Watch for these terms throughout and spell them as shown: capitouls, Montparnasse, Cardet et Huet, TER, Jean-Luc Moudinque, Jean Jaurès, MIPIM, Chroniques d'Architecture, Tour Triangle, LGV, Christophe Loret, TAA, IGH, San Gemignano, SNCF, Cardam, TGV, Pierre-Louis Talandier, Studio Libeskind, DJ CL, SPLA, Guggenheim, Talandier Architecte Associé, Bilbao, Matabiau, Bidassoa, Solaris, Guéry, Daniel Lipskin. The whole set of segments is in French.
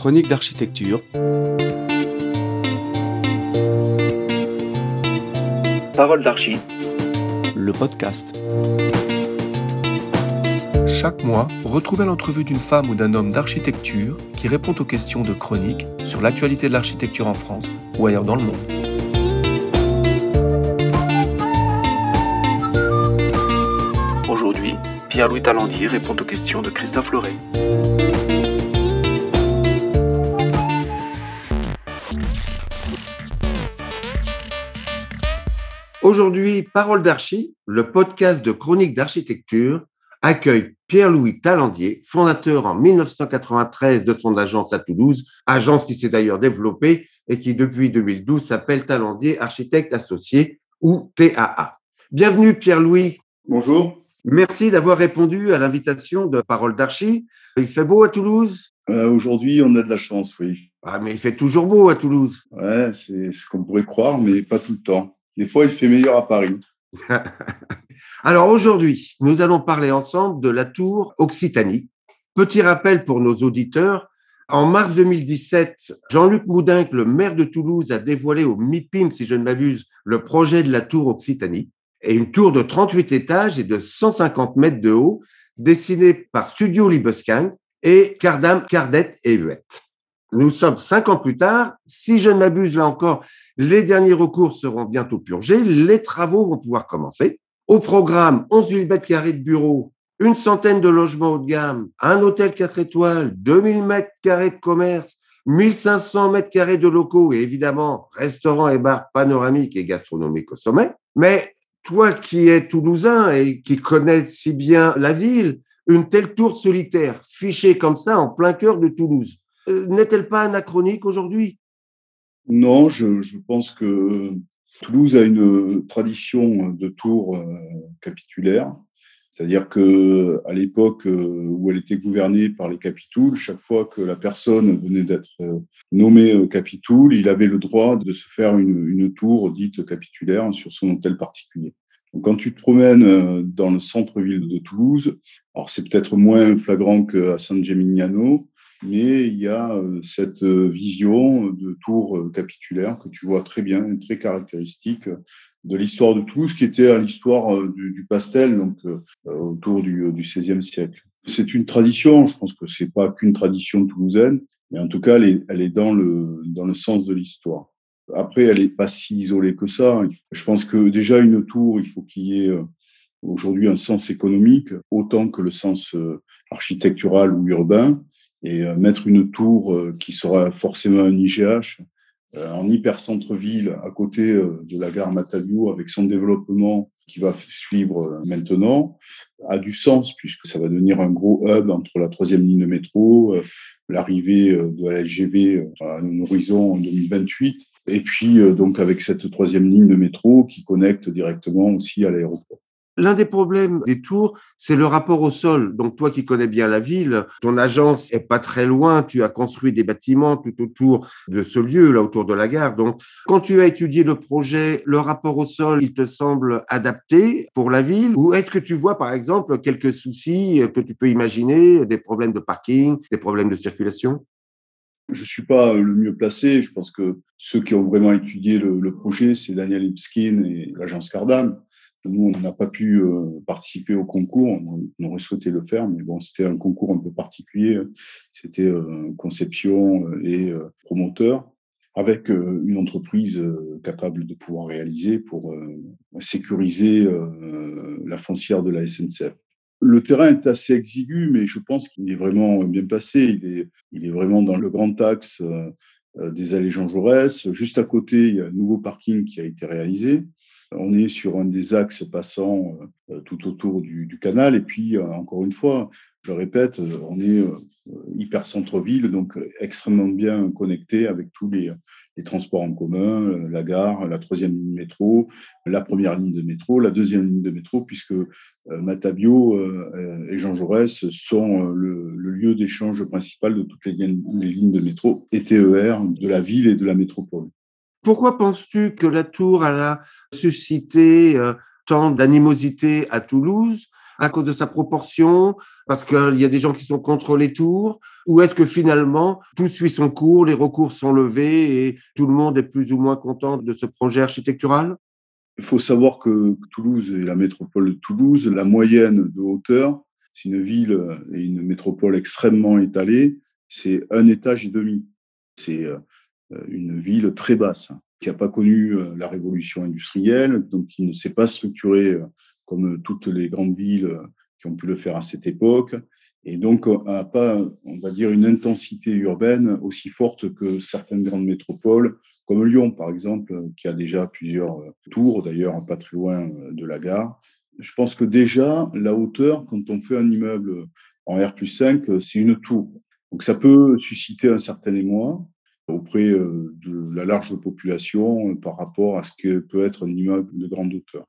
Chroniques d'Architecture. Parole d'archi. Le podcast. Chaque mois, retrouvez l'entrevue d'une femme ou d'un homme d'architecture qui répond aux questions de chroniques sur l'actualité de l'architecture en France ou ailleurs dans le monde. Pierre-Louis Talandier répond aux questions de Christophe Loret. Aujourd'hui, Parole d'Archi, le podcast de Chroniques d'Architecture, accueille Pierre-Louis Talandier, fondateur en 1993 de son agence à Toulouse, agence qui s'est d'ailleurs développée et qui depuis 2012 s'appelle Talandier Architecte Associé ou TAA. Bienvenue Pierre-Louis. Bonjour. Merci d'avoir répondu à l'invitation de Parole d'Archi. Il fait beau à Toulouse ? Aujourd'hui, on a de la chance, oui. Ah, mais il fait toujours beau à Toulouse. Ouais, c'est ce qu'on pourrait croire, mais pas tout le temps. Des fois, il fait meilleur à Paris. Alors aujourd'hui, nous allons parler ensemble de la Tour Occitanie. Petit rappel pour nos auditeurs. En mars 2017, Jean-Luc Moudinque, le maire de Toulouse, a dévoilé au MIPIM, si je ne m'abuse, le projet de la Tour Occitanie. Et une tour de 38 étages et de 150 mètres de haut, dessinée par Studio Libeskind et Cardam, Cardet et Huet. Nous sommes 5 ans plus tard. Si je ne m'abuse, là encore, les derniers recours seront bientôt purgés. Les travaux vont pouvoir commencer. Au programme, 11 000 mètres carrés de bureaux, une centaine de logements haut de gamme, un hôtel 4 étoiles, 2000 mètres carrés de commerce, 1500 mètres carrés de locaux et évidemment, restaurants et bars panoramiques et gastronomiques au sommet. Mais toi qui es toulousain et qui connais si bien la ville, une telle tour solitaire, fichée comme ça en plein cœur de Toulouse, n'est-elle pas anachronique aujourd'hui ? Non, je pense que Toulouse a une tradition de tour capitulaire, c'est-à-dire que à l'époque où elle était gouvernée par les capitouls, chaque fois que la personne venait d'être nommée capitoul, il avait le droit de se faire une tour dite capitulaire sur son hôtel particulier. Donc, quand tu te promènes dans le centre-ville de Toulouse, alors c'est peut-être moins flagrant qu'à San Gemignano, mais il y a cette vision de tour capitulaire que tu vois très bien, très caractéristique de l'histoire de Toulouse, qui était à l'histoire du pastel, donc autour du XVIe siècle. C'est une tradition, je pense que c'est pas qu'une tradition toulousaine, mais en tout cas, elle est dans le sens de l'histoire. Après, elle est pas si isolée que ça. Je pense que déjà une tour, il faut qu'il y ait aujourd'hui un sens économique, autant que le sens architectural ou urbain, et mettre une tour qui sera forcément un IGH, en hyper-centre-ville, à côté de la gare Matabiau, avec son développement qui va suivre maintenant, a du sens, puisque ça va devenir un gros hub entre la 3e ligne de métro, l'arrivée de la LGV à un horizon en 2028, et puis donc avec cette 3e ligne de métro qui connecte directement aussi à l'aéroport. L'un des problèmes des tours, c'est le rapport au sol. Donc, toi qui connais bien la ville, ton agence est pas très loin. Tu as construit des bâtiments tout autour de ce lieu, là, autour de la gare. Donc, quand tu as étudié le projet, le rapport au sol, il te semble adapté pour la ville? Ou est-ce que tu vois, par exemple, quelques soucis que tu peux imaginer, des problèmes de parking, des problèmes de circulation? Je suis pas le mieux placé. Je pense que ceux qui ont vraiment étudié le projet, c'est Daniel Lipskin et l'agence Cardam. Nous, on n'a pas pu participer au concours, on aurait souhaité le faire, mais bon, c'était un concours un peu particulier, c'était conception et promoteur, avec une entreprise capable de pouvoir réaliser pour sécuriser la foncière de la SNCF. Le terrain est assez exigu, mais je pense qu'il est vraiment bien placé, il est vraiment dans le grand axe des allées Jean Jaurès. Juste à côté, il y a un nouveau parking qui a été réalisé. On est sur un des axes passant tout autour du canal. Et puis, encore une fois, je répète, on est hyper centre-ville, donc extrêmement bien connecté avec tous les transports en commun, la gare, la 3e ligne de métro, la 1ère ligne de métro, la 2e ligne de métro, puisque Matabiau et Jean Jaurès sont le lieu d'échange principal de toutes les lignes de métro et TER de la ville et de la métropole. Pourquoi penses-tu que la tour a suscité tant d'animosité à Toulouse à cause de sa proportion, parce qu'il y a des gens qui sont contre les tours, ou est-ce que finalement tout suit son cours, les recours sont levés et tout le monde est plus ou moins content de ce projet architectural? Il faut savoir que Toulouse et la métropole de Toulouse, la moyenne de hauteur, c'est une ville et une métropole extrêmement étalée, c'est un étage et demi. C'est une ville très basse, qui n'a pas connu la révolution industrielle, donc qui ne s'est pas structurée comme toutes les grandes villes qui ont pu le faire à cette époque. Et donc, on n'a pas, on va dire, une intensité urbaine aussi forte que certaines grandes métropoles, comme Lyon, par exemple, qui a déjà plusieurs tours, d'ailleurs, pas très loin de la gare. Je pense que déjà, la hauteur, quand on fait un immeuble en R+5, c'est une tour. Donc, ça peut susciter un certain émoi auprès de la large population par rapport à ce que peut être un immeuble de grande hauteur.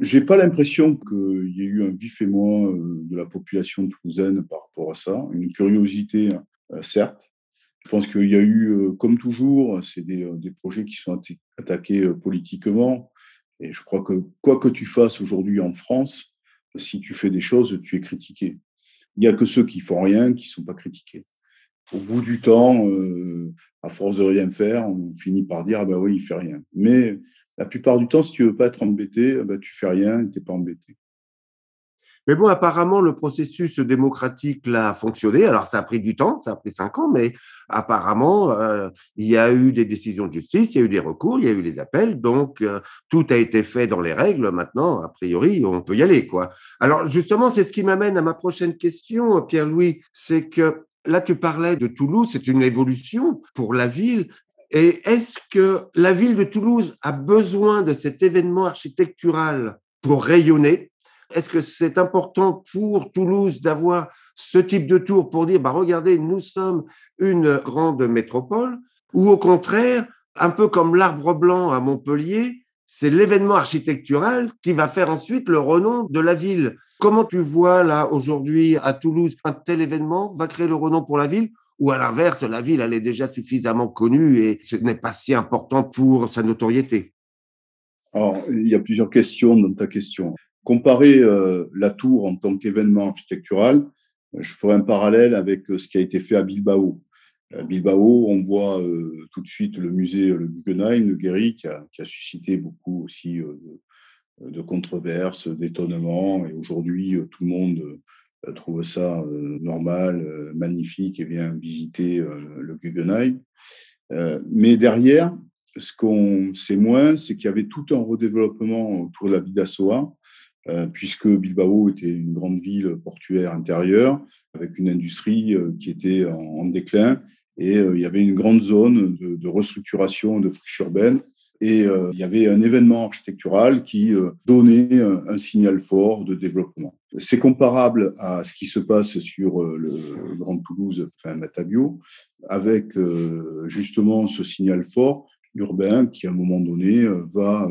J'ai pas l'impression qu'il y ait eu un vif émoi de la population toulousaine par rapport à ça. Une curiosité, certes. Je pense qu'il y a eu, comme toujours, c'est des projets qui sont attaqués politiquement. Et je crois que quoi que tu fasses aujourd'hui en France, si tu fais des choses, tu es critiqué. Il n'y a que ceux qui font rien qui ne sont pas critiqués. Au bout du temps, à force de rien faire, on finit par dire « ah ben oui, il ne fait rien ». Mais la plupart du temps, si tu ne veux pas être embêté, ben tu fais rien et tu n'es pas embêté. Mais bon, apparemment, le processus démocratique là, a fonctionné. Alors, ça a pris du temps, ça a pris 5 ans, mais apparemment, il y a eu des décisions de justice, il y a eu des recours, il y a eu des appels. Donc, tout a été fait dans les règles. Maintenant, a priori, on peut y aller, quoi. Alors, justement, c'est ce qui m'amène à ma prochaine question, Pierre-Louis. C'est que là, tu parlais de Toulouse, c'est une évolution pour la ville. Et est-ce que la ville de Toulouse a besoin de cet événement architectural pour rayonner ? Est-ce que c'est important pour Toulouse d'avoir ce type de tour pour dire bah, « regardez, nous sommes une grande métropole » ou au contraire, un peu comme l'arbre blanc à Montpellier, c'est l'événement architectural qui va faire ensuite le renom de la ville. Comment tu vois là aujourd'hui à Toulouse, un tel événement va créer le renom pour la ville ou à l'inverse, la ville elle est déjà suffisamment connue et ce n'est pas si important pour sa notoriété? Alors, il y a plusieurs questions dans ta question. Comparer la tour en tant qu'événement architectural, je ferai un parallèle avec ce qui a été fait à Bilbao. À Bilbao, on voit tout de suite le musée le Guggenheim, le Guéry, qui a suscité beaucoup aussi de controverses, d'étonnements. Et aujourd'hui, tout le monde trouve ça normal, magnifique et vient visiter le Guggenheim. Mais derrière, ce qu'on sait moins, c'est qu'il y avait tout un redéveloppement autour de la Bidassoa, puisque Bilbao était une grande ville portuaire intérieure, avec une industrie qui était en déclin, et il y avait une grande zone de restructuration de friche urbaine, et il y avait un événement architectural qui donnait un signal fort de développement. C'est comparable à ce qui se passe sur le Grand Toulouse, enfin Matabiau, avec justement ce signal fort urbain qui, à un moment donné, va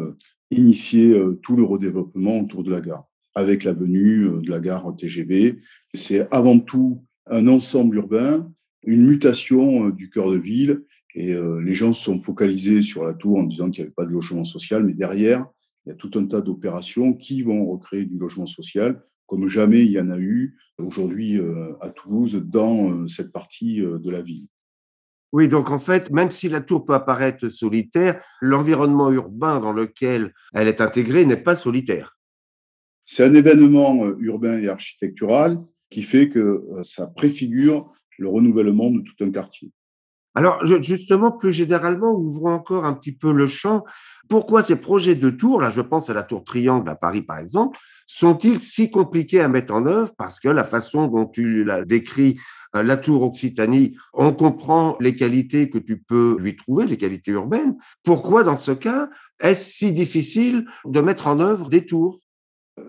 initier tout le redéveloppement autour de la gare. Avec la venue de la gare TGV, c'est avant tout un ensemble urbain, une mutation du cœur de ville, et les gens se sont focalisés sur la tour en disant qu'il n'y avait pas de logement social, mais derrière, il y a tout un tas d'opérations qui vont recréer du logement social, comme jamais il y en a eu aujourd'hui à Toulouse dans cette partie de la ville. Oui, donc en fait, même si la tour peut apparaître solitaire, l'environnement urbain dans lequel elle est intégrée n'est pas solitaire. C'est un événement urbain et architectural qui fait que ça préfigure le renouvellement de tout un quartier. Alors justement, plus généralement, ouvrons encore un petit peu le champ. Pourquoi ces projets de tours, là je pense à la Tour Triangle à Paris par exemple, sont-ils si compliqués à mettre en œuvre? Parce que la façon dont tu la décris, la tour Occitanie, on comprend les qualités que tu peux lui trouver, les qualités urbaines. Pourquoi, dans ce cas, est-ce si difficile de mettre en œuvre des tours?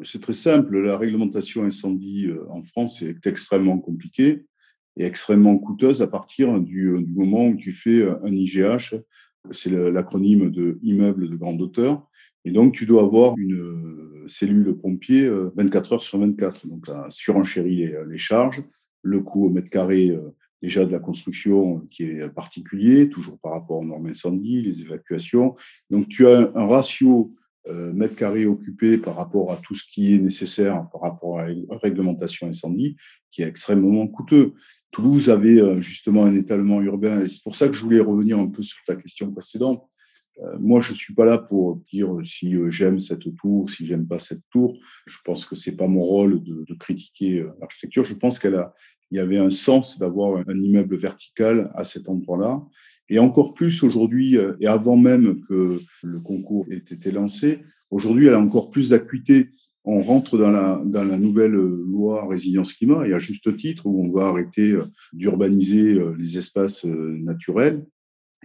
C'est très simple. La réglementation incendie en France est extrêmement compliquée et extrêmement coûteuse à partir du moment où tu fais un IGH. C'est l'acronyme de immeuble de grande hauteur. Et donc, tu dois avoir une cellule pompier 24 heures sur 24. Donc, ça surenchérit les charges. Le coût au mètre carré déjà de la construction qui est particulier, toujours par rapport aux normes incendies, les évacuations. Donc, tu as un ratio mètres carrés occupés par rapport à tout ce qui est nécessaire, par rapport à la réglementation incendie, qui est extrêmement coûteux. Toulouse avait justement un étalement urbain, et c'est pour ça que je voulais revenir un peu sur ta question précédente. Moi, je suis pas là pour dire si j'aime cette tour, si j'aime pas cette tour. Je pense que c'est pas mon rôle de critiquer l'architecture. Je pense qu'il y avait un sens d'avoir un immeuble vertical à cet endroit-là. Et encore plus aujourd'hui, et avant même que le concours ait été lancé, aujourd'hui, elle a encore plus d'acuité. On rentre dans la nouvelle loi résilience climat, et à juste titre, où on va arrêter d'urbaniser les espaces naturels.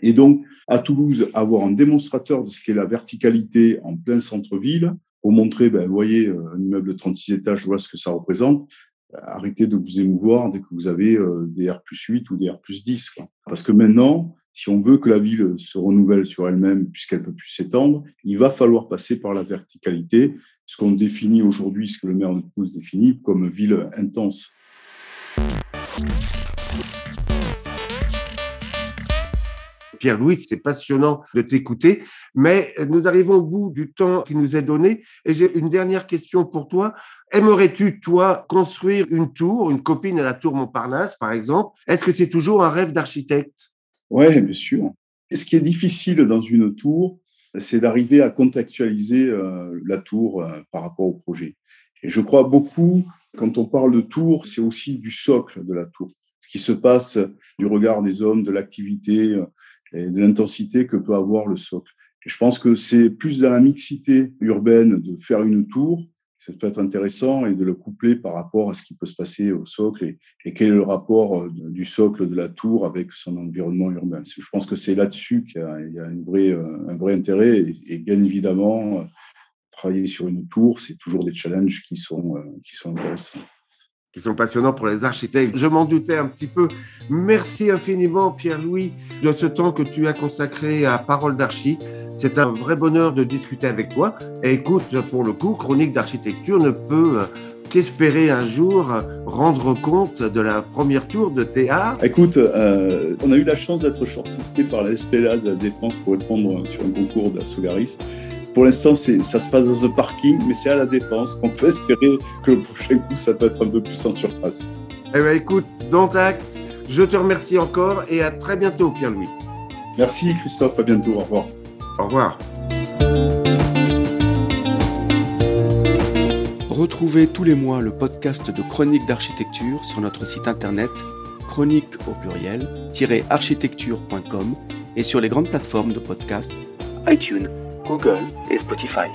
Et donc, à Toulouse, avoir un démonstrateur de ce qu'est la verticalité en plein centre-ville, pour montrer, ben, vous voyez, un immeuble de 36 étages, je vois ce que ça représente. Arrêtez de vous émouvoir dès que vous avez des R+8 ou des R+10, quoi. Parce que maintenant, si on veut que la ville se renouvelle sur elle-même, puisqu'elle peut plus s'étendre, il va falloir passer par la verticalité, ce qu'on définit aujourd'hui, ce que le maire de Toulouse définit comme ville intense. Pierre-Louis, c'est passionnant de t'écouter, mais nous arrivons au bout du temps qui nous est donné et j'ai une dernière question pour toi. Aimerais-tu, toi, construire une tour, une copine à la tour Montparnasse, par exemple? Est-ce que c'est toujours un rêve d'architecte? Oui, bien sûr. Et ce qui est difficile dans une tour, c'est d'arriver à contextualiser la tour par rapport au projet. Et je crois beaucoup, quand on parle de tour, c'est aussi du socle de la tour, ce qui se passe du regard des hommes, de l'activité et de l'intensité que peut avoir le socle. Et je pense que c'est plus dans la mixité urbaine de faire une tour, ça peut être intéressant, et de le coupler par rapport à ce qui peut se passer au socle et quel est le rapport du socle de la tour avec son environnement urbain. Je pense que c'est là-dessus qu'il y a un vrai intérêt et bien évidemment, travailler sur une tour, c'est toujours des challenges qui sont intéressants. Qui sont passionnants pour les architectes. Je m'en doutais un petit peu. Merci infiniment, Pierre-Louis, de ce temps que tu as consacré à Parole d'Archi. C'est un vrai bonheur de discuter avec toi. Et écoute, pour le coup, Chronique d'Architecture ne peut qu'espérer un jour rendre compte de la première tour de TER. Écoute, on a eu la chance d'être shortlisté par la SPLA de la Défense pour répondre sur un concours de la Solaris. Pour l'instant, ça se passe dans un parking, mais c'est à la Défense. On peut espérer que le prochain coup, ça peut être un peu plus en surface. Eh bien, écoute, dans l'acte, je te remercie encore et à très bientôt, Pierre-Louis. Merci, Christophe. À bientôt. Au revoir. Au revoir. Retrouvez tous les mois le podcast de Chroniques d'Architecture sur notre site internet chroniques-architecture.com et sur les grandes plateformes de podcast iTunes, Google et Spotify.